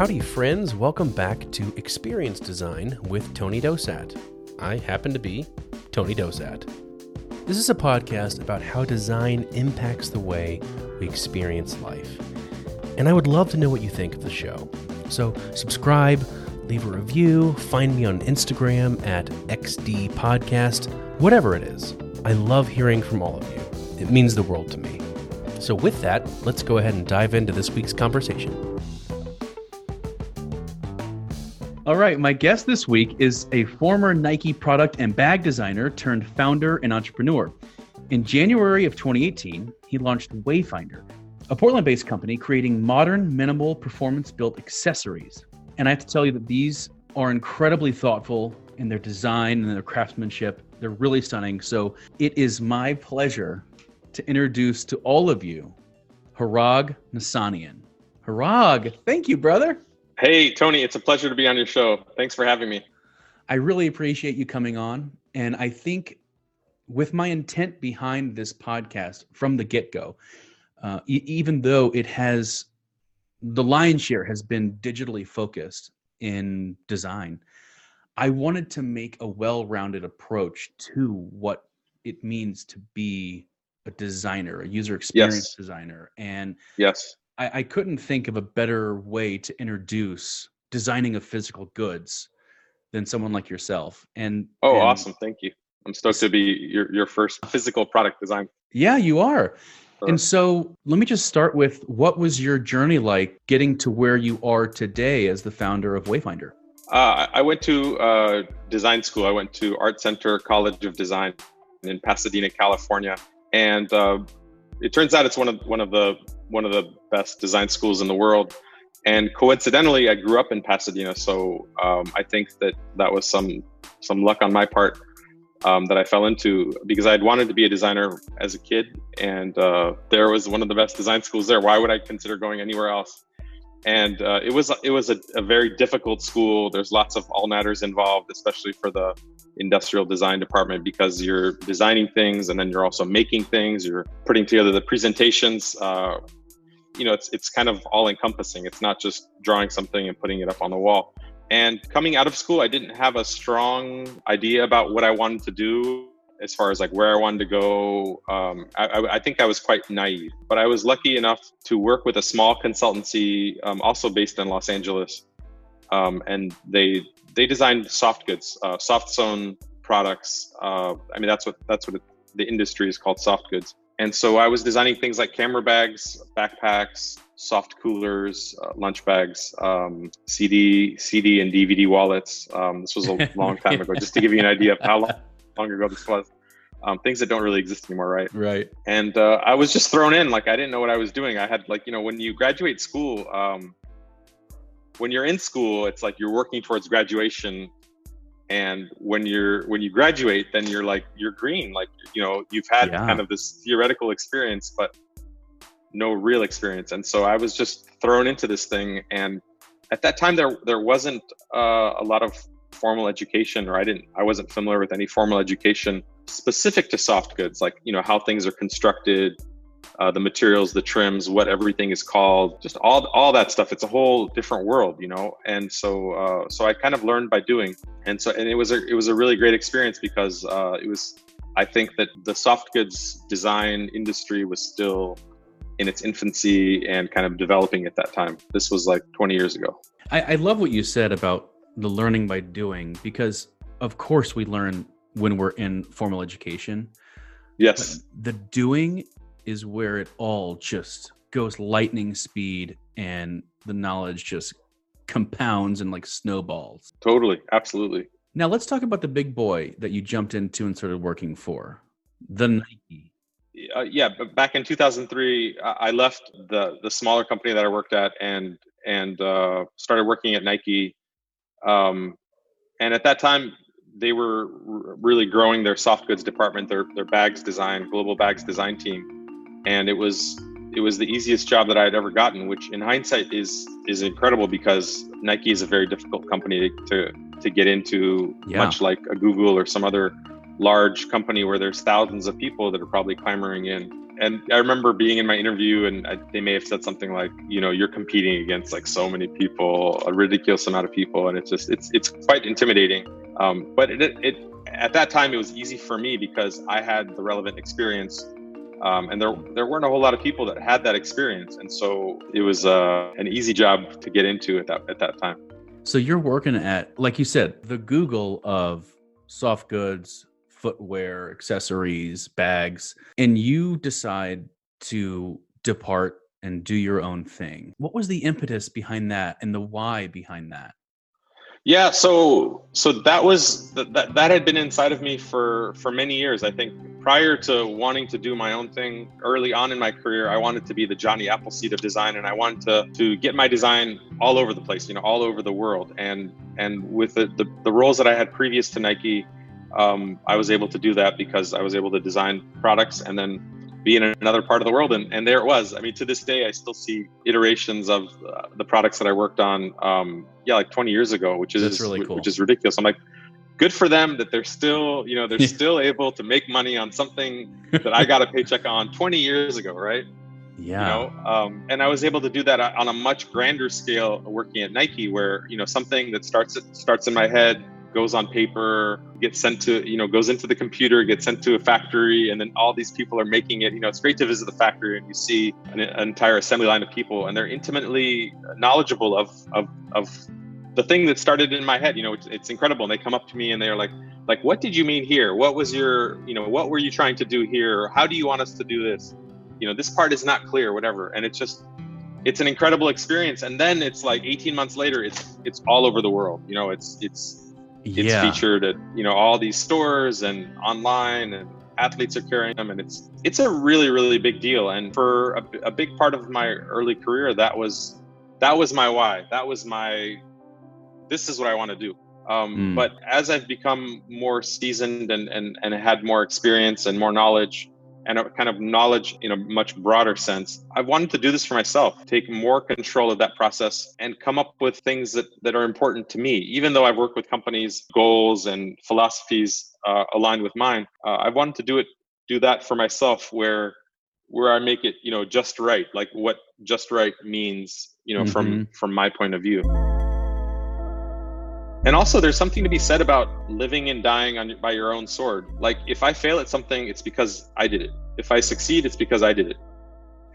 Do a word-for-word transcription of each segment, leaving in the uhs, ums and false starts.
Howdy friends, welcome back to Experience Design with Tony Dosat. I happen to be Tony Dosat. This is a podcast about how design impacts the way we experience life. And I would love to know what you think of the show. So subscribe, leave a review, find me on Instagram at X D Podcast, whatever it is. I love hearing from all of you. It means the world to me. So with that, let's go ahead and dive into this week's conversation. All right, my guest this week is a former Nike product and bag designer turned founder and entrepreneur. In January of twenty eighteen, he launched Wayfinder, a Portland-based company creating modern, minimal, performance-built accessories. And I have to tell you that these are incredibly thoughtful in their design and their craftsmanship. They're really stunning. So it is my pleasure to introduce to all of you, Harag Nassanian. Harag, thank you, brother. Hey, Tony, it's a pleasure to be on your show. Thanks for having me. I really appreciate you coming on. And I think with my intent behind this podcast from the get-go, uh, e- even though it has, the lion's share has been digitally focused in design, I wanted to make a well-rounded approach to what it means to be a designer, a user experience yes. designer. And yes. I couldn't think of a better way to introduce designing of physical goods than someone like yourself. And oh, and awesome! Thank you. I'm stoked to be your your first physical product design. Yeah, you are. Sure. And so, let me just start with, what was your journey like getting to where you are today as the founder of Wayfinder? Uh, I went to uh, design school. I went to Art Center College of Design in Pasadena, California, and uh, it turns out it's one of one of the one of the best design schools in the world. And coincidentally, I grew up in Pasadena. So um, I think that that was some some luck on my part um, that I fell into, because I'd wanted to be a designer as a kid. And uh, there was one of the best design schools there. Why would I consider going anywhere else? And uh, it was it was a, a very difficult school. There's lots of all-nighters involved, especially for the industrial design department, because you're designing things and then you're also making things, you're putting together the presentations. Uh, You know, it's it's kind of all-encompassing. It's not just drawing something and putting it up on the wall. And coming out of school, I didn't have a strong idea about what I wanted to do as far as like where I wanted to go. Um, I, I, I think I was quite naive, but I was lucky enough to work with a small consultancy, um, also based in Los Angeles, um, and they they designed soft goods, uh, soft sewn products. Uh, I mean, that's what that's what it, the industry is called, soft goods. And so I was designing things like camera bags, backpacks, soft coolers, uh, lunch bags, um, C D, C D and D V D wallets. Um, this was a long time ago, just to give you an idea of how long, long ago this was. Um, things that don't really exist anymore, right? Right. And uh, I was just thrown in, like I didn't know what I was doing. I had like, you know, when you graduate school, um, when you're in school, it's like you're working towards graduation. And when you're when you graduate, then you're like you're green, like you know you've had yeah. kind of this theoretical experience, but no real experience. And so I was just thrown into this thing. And at that time, there there wasn't uh, a lot of formal education, or I didn't I wasn't familiar with any formal education specific to soft goods, like you know how things are constructed, uh, the materials, the trims, what everything is called, just all all that stuff. It's a whole different world, you know. And so uh, so I kind of learned by doing. And so, and it was a it was a really great experience, because uh, it was, I think that the soft goods design industry was still in its infancy and kind of developing at that time. This was like twenty years ago. I, I love what you said about the learning by doing, because of course we learn when we're in formal education. Yes. But the doing is where it all just goes lightning speed, and the knowledge just compounds and like snowballs. Totally. Absolutely. Now let's talk about the big boy that you jumped into and started working for, the Nike. Uh, yeah. Back in two thousand three, I left the, the smaller company that I worked at and, and uh, started working at Nike. Um, and at that time they were r- really growing their soft goods department, their, their bags design, global bags design team. And it was It was the easiest job that I had ever gotten, which in hindsight is is incredible, because Nike is a very difficult company to to get into, yeah. much like a Google or some other large company where there's thousands of people that are probably clamoring in. and I remember being in my interview, and I, they may have said something like, you know, you're competing against like so many people, a ridiculous amount of people, and it's just it's it's quite intimidating. Um, but it, it at that time it was easy for me because I had the relevant experience. Um, and there there weren't a whole lot of people that had that experience. And so it was uh, an easy job to get into at that, at that time. So you're working at, like you said, the Google of soft goods, footwear, accessories, bags, and you decide to depart and do your own thing. What was the impetus behind that and the why behind that? Yeah, so so that was that that had been inside of me for for many years. I think prior to wanting to do my own thing early on in my career, I wanted to be the Johnny Appleseed of design, and I wanted to to get my design all over the place, you know, all over the world. And and with the the, the roles that I had previous to Nike, um, I was able to do that because I was able to design products and then be in another part of the world. And, and there it was. I mean, to this day, I still see iterations of uh, the products that I worked on, um, yeah, like twenty years ago, which is That's really cool. which is ridiculous. I'm like, good for them that they're still, you know, they're still able to make money on something that I got a paycheck on twenty years ago, right? Yeah. You know, um, and I was able to do that on a much grander scale working at Nike, where, you know, something that starts starts in my head, goes on paper, gets sent to, you know, goes into the computer, gets sent to a factory, and then all these people are making it. You know, it's great to visit the factory and you see an, an entire assembly line of people, and they're intimately knowledgeable of of of the thing that started in my head. You know, it's, it's incredible. And they come up to me and they're like, like, what did you mean here? What was your, you know, what were you trying to do here? How do you want us to do this? You know, this part is not clear, whatever. And it's just, it's an incredible experience. And then it's like eighteen months later, it's it's all over the world. You know, it's it's. It's yeah. featured at, you know, all these stores and online, and athletes are carrying them. And it's it's a really, really big deal. And for a, a big part of my early career, that was that was my why. That was my, this is what I want to do. Um, mm. But as I've become more seasoned and, and, and had more experience and more knowledge, and a kind of knowledge in a much broader sense, I wanted to do this for myself, take more control of that process and come up with things that, that are important to me. Even though I've worked with companies, goals and philosophies uh, aligned with mine, uh, I wanted to do it, do that for myself where where I make it, you know, just right, like what just right means, you know, mm-hmm. from, from my point of view. And also, there's something to be said about living and dying on, by your own sword. Like, if I fail at something, it's because I did it. If I succeed, it's because I did it.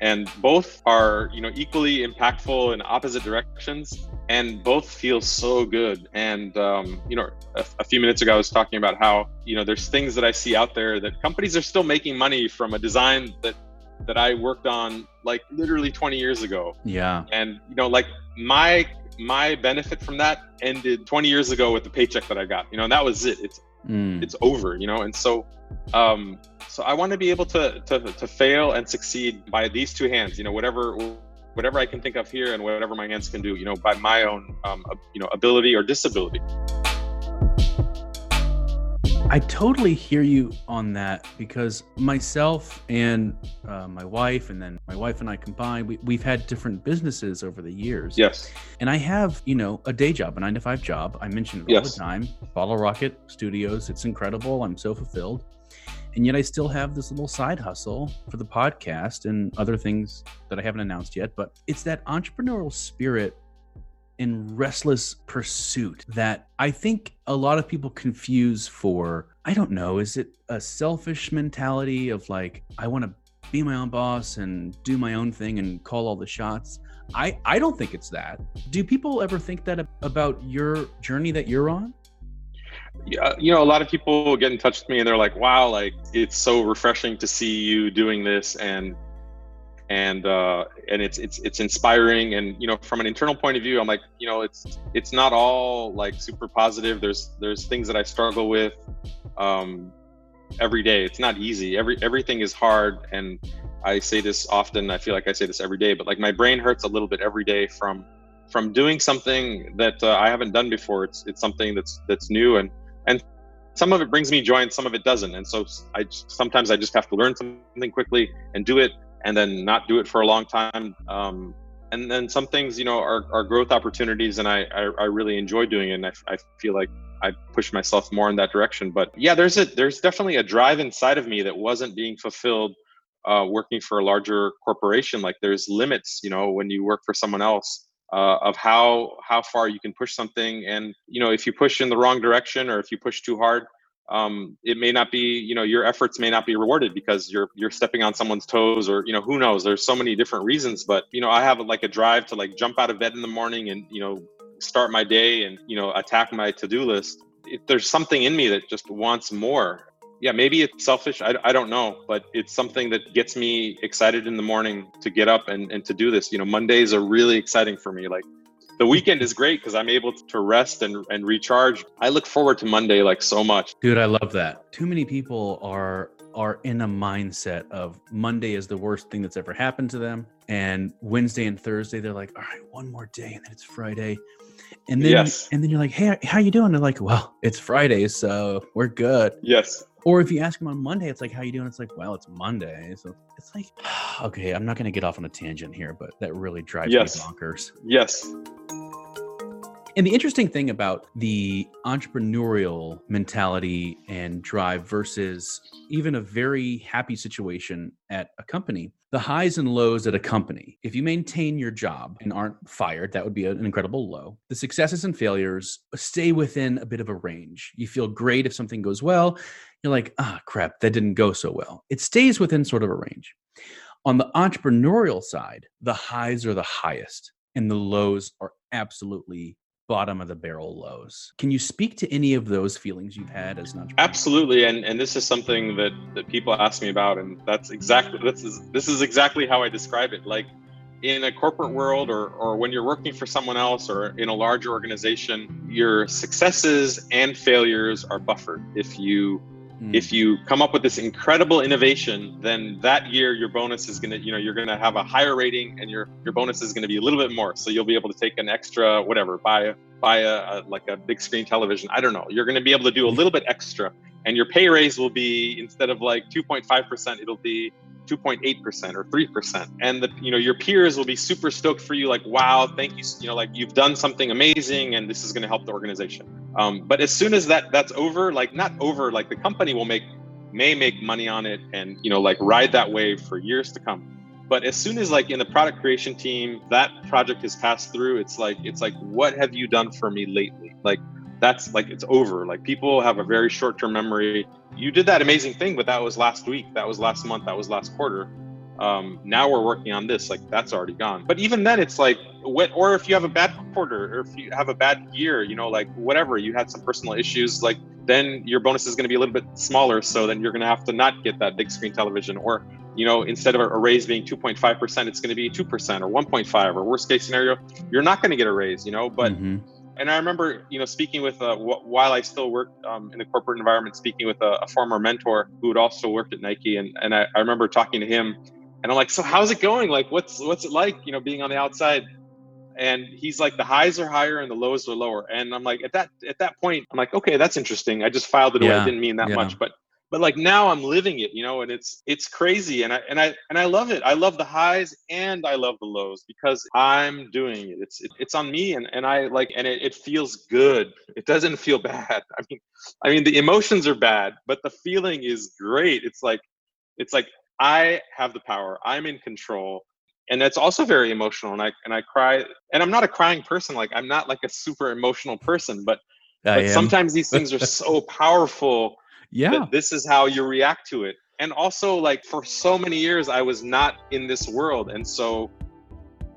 And both are, you know, equally impactful in opposite directions, and both feel so good. And, um, you know, a, a few minutes ago, I was talking about how, you know, there's things that I see out there that companies are still making money from a design that that I worked on, like, literally twenty years ago. Yeah. And, you know, like, my... my benefit from that ended twenty years ago with the paycheck that I got, you know, and that was it. It's, mm. it's over, you know? And so, um, so I want to be able to, to, to fail and succeed by these two hands, you know, whatever, whatever I can think of here and whatever my hands can do, you know, by my own, um, you know, ability or disability. I totally hear you on that, because myself and uh, my wife, and then my wife and I combined, we, we've had different businesses over the years. Yes. And I have, you know, a day job, a nine to five job. I mention it all yes. the time, Bottle Rocket Studios. It's incredible. I'm so fulfilled. And yet I still have this little side hustle for the podcast and other things that I haven't announced yet, but it's that entrepreneurial spirit in restless pursuit that I think a lot of people confuse for, I don't know, is it a selfish mentality of like, I want to be my own boss and do my own thing and call all the shots? I, I don't think it's that. Do people ever think that about your journey that you're on? Yeah, you know, a lot of people get in touch with me and they're like, wow, like it's so refreshing to see you doing this. And And uh, and it's it's it's inspiring. And, you know, from an internal point of view, I'm like, you know, it's it's not all like super positive. There's there's things that I struggle with um, every day. It's not easy. Every everything is hard. And I say this often. I feel like I say this every day. But like my brain hurts a little bit every day from from doing something that uh, I haven't done before. It's it's something that's that's new. And and some of it brings me joy and some of it doesn't. And so I sometimes I just have to learn something quickly and do it, and then not do it for a long time. Um, and then some things, you know, are, are growth opportunities, and I, I, I really enjoy doing it. And I, I feel like I push myself more in that direction. But yeah, there's a, there's definitely a drive inside of me that wasn't being fulfilled uh, working for a larger corporation, like there's limits, you know, when you work for someone else, uh, of how, how far you can push something. And, you know, if you push in the wrong direction or if you push too hard, um, it may not be, you know, your efforts may not be rewarded because you're, you're stepping on someone's toes or, you know, who knows, there's so many different reasons, but, you know, I have like a drive to like jump out of bed in the morning and, you know, start my day and, you know, attack my to-do list. If there's something in me that just wants more. Yeah, maybe it's selfish. I, I don't know, but it's something that gets me excited in the morning to get up and, and to do this. You know, Mondays are really exciting for me. Like the weekend is great because I'm able to rest and, and recharge. I look forward to Monday like so much. Dude, I love that. Too many people are are in a mindset of Monday is the worst thing that's ever happened to them. And Wednesday and Thursday, they're like, all right, one more day. And then it's Friday. And then, yes. and then you're like, hey, how you doing? They're like, well, it's Friday, so we're good. Yes. Or if you ask them on Monday, it's like, how you doing? It's like, well, it's Monday. So it's like, okay, I'm not going to get off on a tangent here, but that really drives yes. me bonkers. Yes. And the interesting thing about the entrepreneurial mentality and drive versus even a very happy situation at a company, the highs and lows at a company, if you maintain your job and aren't fired, that would be an incredible low. The successes and failures stay within a bit of a range. You feel great if something goes well. You're like, ah, crap, that didn't go so well. It stays within sort of a range. On the entrepreneurial side, the highs are the highest and the lows are absolutely bottom of the barrel lows. Can you speak to any of those feelings you've had as an entrepreneur? Absolutely. And and this is something that, that people ask me about. And that's exactly, this is, this is exactly how I describe it. Like in a corporate world or, or when you're working for someone else or in a larger organization, your successes and failures are buffered. If you If you come up with this incredible innovation, then that year your bonus is going to, you know, you're going to have a higher rating and your, your bonus is going to be a little bit more. So you'll be able to take an extra, whatever, buy, buy a, a like a big screen television. I don't know. You're going to be able to do a little bit extra and your pay raise will be, instead of like two point five percent, it'll be two point eight percent or three percent. And the, you know, your peers will be super stoked for you. Like, wow, thank you. You know, like you've done something amazing and this is going to help the organization. Um, but as soon as that that's over, like not over, like the company will make, may make money on it and, you know, like ride that wave for years to come. But as soon as like in the product creation team, that project has passed through, it's like, it's like, what have you done for me lately? Like, that's like, it's over. Like people have a very short-term memory. You did that amazing thing, but that was last week. That was last month. That was last quarter. Um, now we're working on this. Like that's already gone. But even then it's like, what, or if you have a bad quarter or if you have a bad year, you know, like whatever, you had some personal issues, like then your bonus is going to be a little bit smaller. So then you're going to have to not get that big screen television or, you know, instead of a raise being two point five percent, it's going to be two percent or one point five or worst case scenario, you're not going to get a raise, you know, but mm-hmm. And I remember, you know, speaking with, uh, w- while I still worked um, in the corporate environment, speaking with a, a former mentor who had also worked at Nike. And, and I, I remember talking to him and I'm like, so how's it going? Like, what's what's it like, you know, being on the outside? And he's like, the highs are higher and the lows are lower. And I'm like, at that at that point, I'm like, okay, that's interesting. I just filed it yeah, away. It didn't mean that yeah. much. But but like now I'm living it, you know, and it's it's crazy. And I and I and I love it. I love the highs and I love the lows because I'm doing it. It's it, it's on me and, and I like and it, it feels good. It doesn't feel bad. I mean, I mean the emotions are bad, but the feeling is great. It's like it's like I have the power. I'm in control. And that's also very emotional. And I and I cry and I'm not a crying person. Like I'm not like a super emotional person, but, but sometimes these things are so powerful. Yeah, that this is how you react to it. And also like for so many years, I was not in this world. And so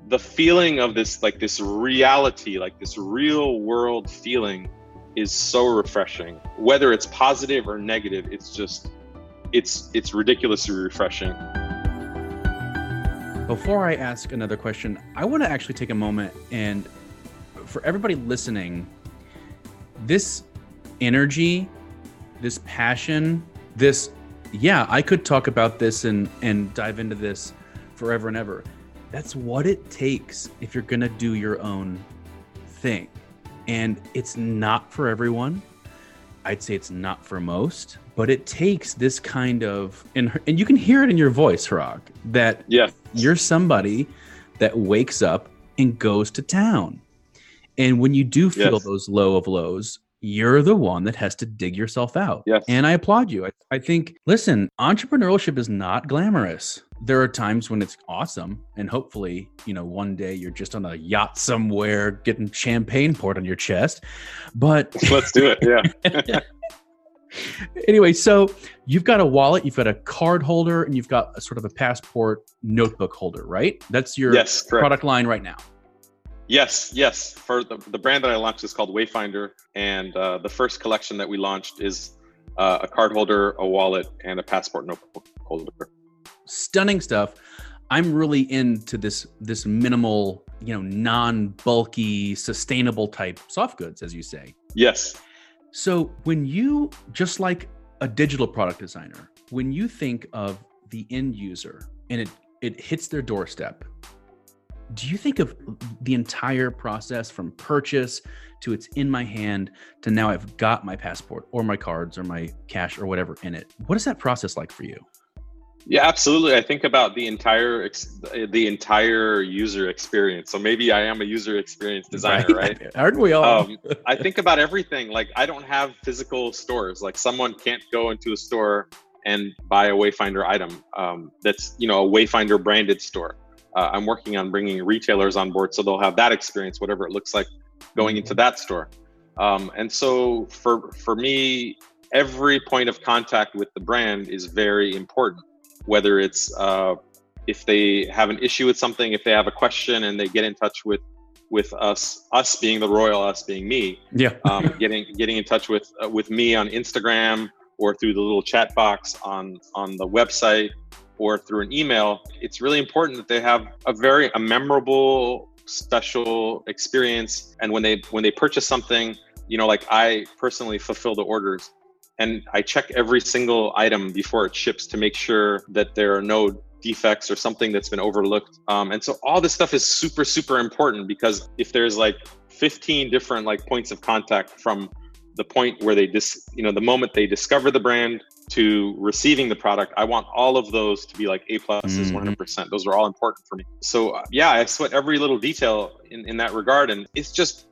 the feeling of this, like this reality, like this real world feeling is so refreshing, whether it's positive or negative. It's just, it's, it's ridiculously refreshing. Before I ask another question, I want to actually take a moment and for everybody listening, this energy, this passion, this, yeah, I could talk about this and, and dive into this forever and ever. That's what it takes if you're gonna do your own thing. And it's not for everyone. I'd say it's not for most, but it takes this kind of, and, and you can hear it in your voice, Harag, that yeah. you're somebody that wakes up and goes to town. And when you do feel yes. those low of lows, you're the one that has to dig yourself out. Yes. And I applaud you. I, I think, listen, entrepreneurship is not glamorous. There are times when it's awesome. And hopefully, you know, one day you're just on a yacht somewhere getting champagne poured on your chest. But let's do it. Yeah. Anyway, so you've got a wallet, you've got a card holder, and you've got a sort of a passport notebook holder, right? That's your yes, product line right now. Yes, yes. For the, the brand that I launched is called Wayfinder. And uh, the first collection that we launched is uh, a card holder, a wallet, and a passport notebook holder. Stunning stuff. I'm really into this this minimal, you know, non-bulky, sustainable type soft goods, as you say. Yes. So when you, just like a digital product designer, when you think of the end user and it, it hits their doorstep, do you think of the entire process from purchase to it's in my hand to now I've got my passport or my cards or my cash or whatever in it? What is that process like for you? Yeah, absolutely. I think about the entire the entire user experience. So maybe I am a user experience designer, right? right? Aren't we all? Um, I think about everything. Like, I don't have physical stores. Like, someone can't go into a store and buy a Wayfinder item. Um, that's, you know, a Wayfinder branded store. Uh, I'm working on bringing retailers on board so they'll have that experience, whatever it looks like going into that store. Um, and so for for me, every point of contact with the brand is very important. Whether it's uh, if they have an issue with something, if they have a question and they get in touch with with us, us being the royal us being me, yeah, um, getting getting in touch with uh, with me on Instagram or through the little chat box on on the website or through an email, it's really important that they have a very a memorable, special experience. And when they when they purchase something, you know, like I personally fulfill the orders. And I check every single item before it ships to make sure that there are no defects or something that's been overlooked. Um, and so all this stuff is super, super important, because if there's like fifteen different like points of contact from the point where they dis, you know, the moment they discover the brand to receiving the product, I want all of those to be like A pluses, mm-hmm. one hundred percent. Those are all important for me. So uh, yeah, I sweat every little detail in, in that regard. And it's just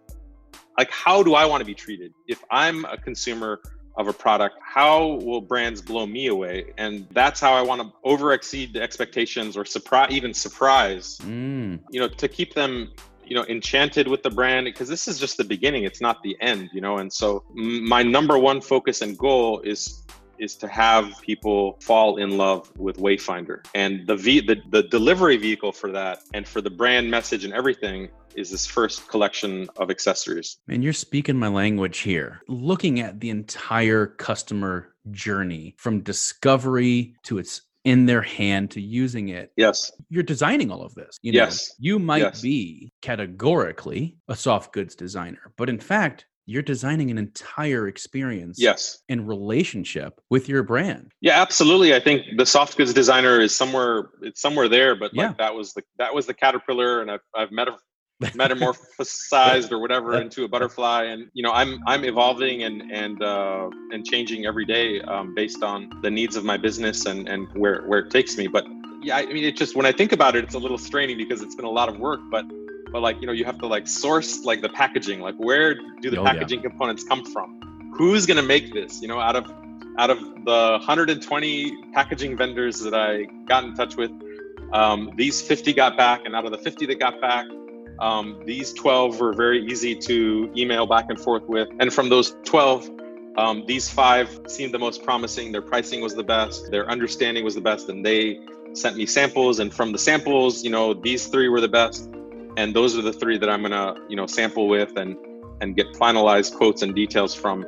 like, how do I want to be treated? If I'm a consumer of a product, how will brands blow me away? And that's how I want to over exceed the expectations or surprise, even surprise, mm. you know, to keep them, you know, enchanted with the brand, because this is just the beginning. It's not the end, you know? And so my number one focus and goal is, is to have people fall in love with Wayfinder, and the, v, the, the delivery vehicle for that and for the brand message and everything is this first collection of accessories. Man, you're speaking my language here. Looking at the entire customer journey from discovery to it's in their hand to using it. Yes. You're designing all of this. You know, yes. You might yes. be categorically a soft goods designer, but in fact, you're designing an entire experience yes. and relationship with your brand. Yeah, absolutely. I think the soft goods designer is somewhere, it's somewhere there, but like yeah. that was the, that was the caterpillar, and I've, I've met a metamorphosized or whatever into a butterfly, and you know I'm I'm evolving and and uh, and changing every day um, based on the needs of my business and and where where it takes me. But yeah, I mean, it just when I think about it, it's a little straining because it's been a lot of work. But but like you know you have to like source like the packaging, like where do the oh, packaging yeah. components come from? Who's gonna make this? You know, out of out of the one hundred twenty packaging vendors that I got in touch with, um, these fifty got back, and out of the fifty that got back. Um, these twelve were very easy to email back and forth with. And from those twelve, um, these five seemed the most promising. Their pricing was the best. Their understanding was the best. And they sent me samples. And from the samples, you know, these three were the best. And those are the three that I'm going to, you know, sample with and, and get finalized quotes and details from.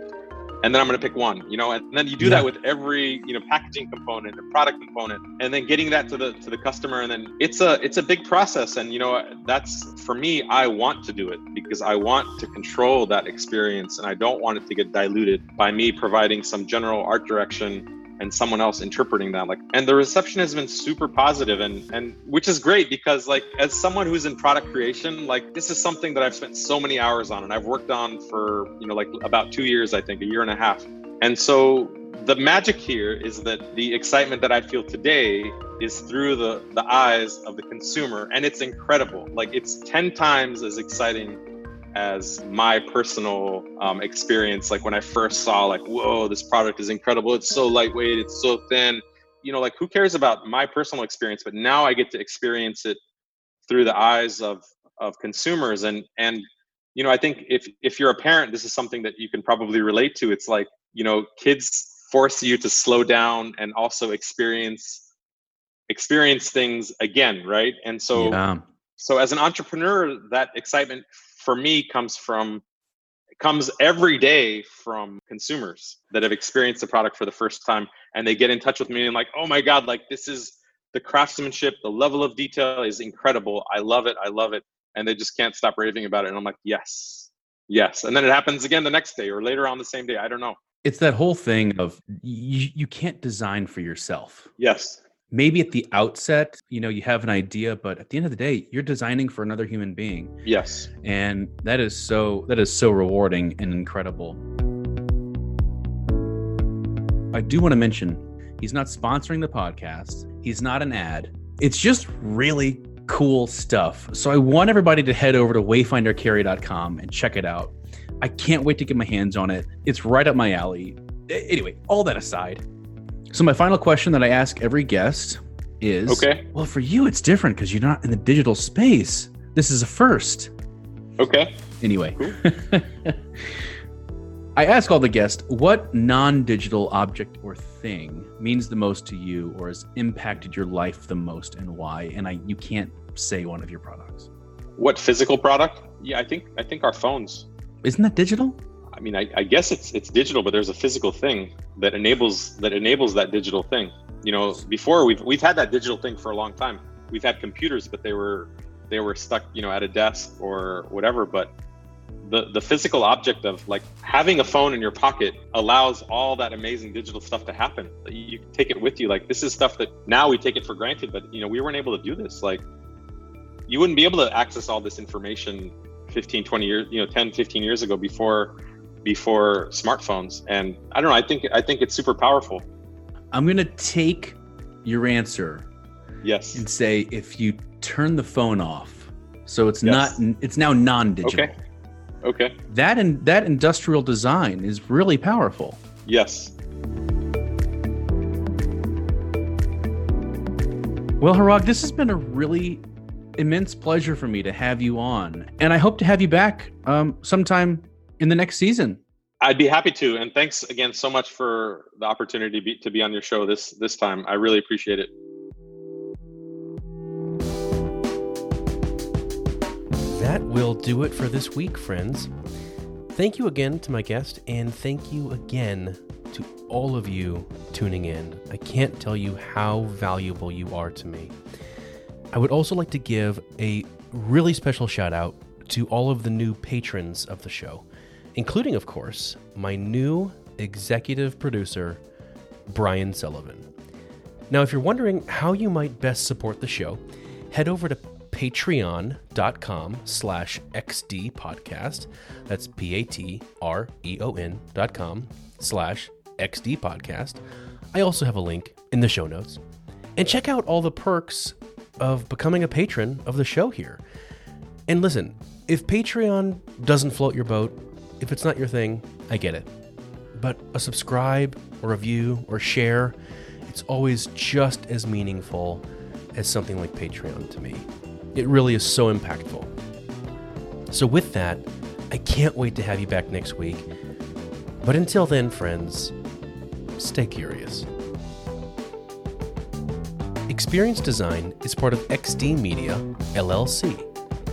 And then I'm going to pick one, you know, and then you do yeah. that with every, you know, packaging component and product component, and then getting that to the, to the customer. And then it's a, it's a big process. And, you know, that's for me, I want to do it because I want to control that experience, and I don't want it to get diluted by me providing some general art direction and someone else interpreting that. Like, and the reception has been super positive, and, and which is great because like, as someone who's in product creation, like this is something that I've spent so many hours on and I've worked on for, you know, like about two years, I think a year and a half. And so the magic here is that the excitement that I feel today is through the, the eyes of the consumer, and it's incredible. Like it's ten times as exciting as my personal um, experience. Like when I first saw like, whoa, this product is incredible. It's so lightweight. It's so thin. You know, like who cares about my personal experience? But now I get to experience it through the eyes of of consumers. And, and you know, I think if if you're a parent, this is something that you can probably relate to. It's like, you know, kids force you to slow down and also experience experience things again, right? And so, yeah. so as an entrepreneur, that excitement for me comes from comes every day from consumers that have experienced the product for the first time, and they get in touch with me and like, oh my God, like this is the craftsmanship, the level of detail is incredible. I love it. I love it. And they just can't stop raving about it. And I'm like, yes, yes. And then it happens again the next day or later on the same day. I don't know. It's that whole thing of you, you can't design for yourself. Yes. Maybe at the outset, you know, you have an idea, but at the end of the day, you're designing for another human being. Yes. And that is so, that is so rewarding and incredible. I do want to mention, he's not sponsoring the podcast. He's not an ad. It's just really cool stuff. So I want everybody to head over to wayfinder carry dot com and check it out. I can't wait to get my hands on it. It's right up my alley. Anyway, all that aside. So my final question that I ask every guest is, okay. Well, for you, it's different because you're not in the digital space. This is a first. Okay. Anyway, cool. I ask all the guests, what non-digital object or thing means the most to you or has impacted your life the most and why? And I, you can't say one of your products. What physical product? Yeah, I think, I think our phones. Isn't that digital? I mean, I, I guess it's it's digital, but there's a physical thing that enables that enables that digital thing. You know, before we've we've had that digital thing for a long time. We've had computers, but they were they were stuck, you know, at a desk or whatever. But the the physical object of like having a phone in your pocket allows all that amazing digital stuff to happen. You take it with you. Like this is stuff that now we take it for granted, but you know, we weren't able to do this. Like you wouldn't be able to access all this information fifteen, twenty years, you know, ten, fifteen years ago before. before smartphones. And I don't know, I think I think it's super powerful. I'm going to take your answer. Yes. And say, if you turn the phone off, so it's yes. not, it's now non-digital. Okay. Okay. That and that industrial design is really powerful. Yes. Well, Harag, this has been a really immense pleasure for me to have you on. And I hope to have you back um, sometime in the next season. I'd be happy to. And thanks again so much for the opportunity to be, to be on your show this, this time. I really appreciate it. That will do it for this week, friends. Thank you again to my guest, and thank you again to all of you tuning in. I can't tell you how valuable you are to me. I would also like to give a really special shout out to all of the new patrons of the show, including, of course, my new executive producer, Brian Sullivan. Now, if you're wondering how you might best support the show, head over to patreon.com slash xdpodcast. That's P-A-T-R-E-O-N dot com slash xdpodcast. I also have a link in the show notes. And check out all the perks of becoming a patron of the show here. And listen, if Patreon doesn't float your boat, if it's not your thing, I get it. But a subscribe or review or share, it's always just as meaningful as something like Patreon to me. It really is so impactful. So with that, I can't wait to have you back next week. But until then, friends, stay curious. Experience Design is part of X D Media, L L C.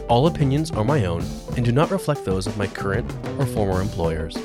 All opinions are my own and do not reflect those of my current or former employers.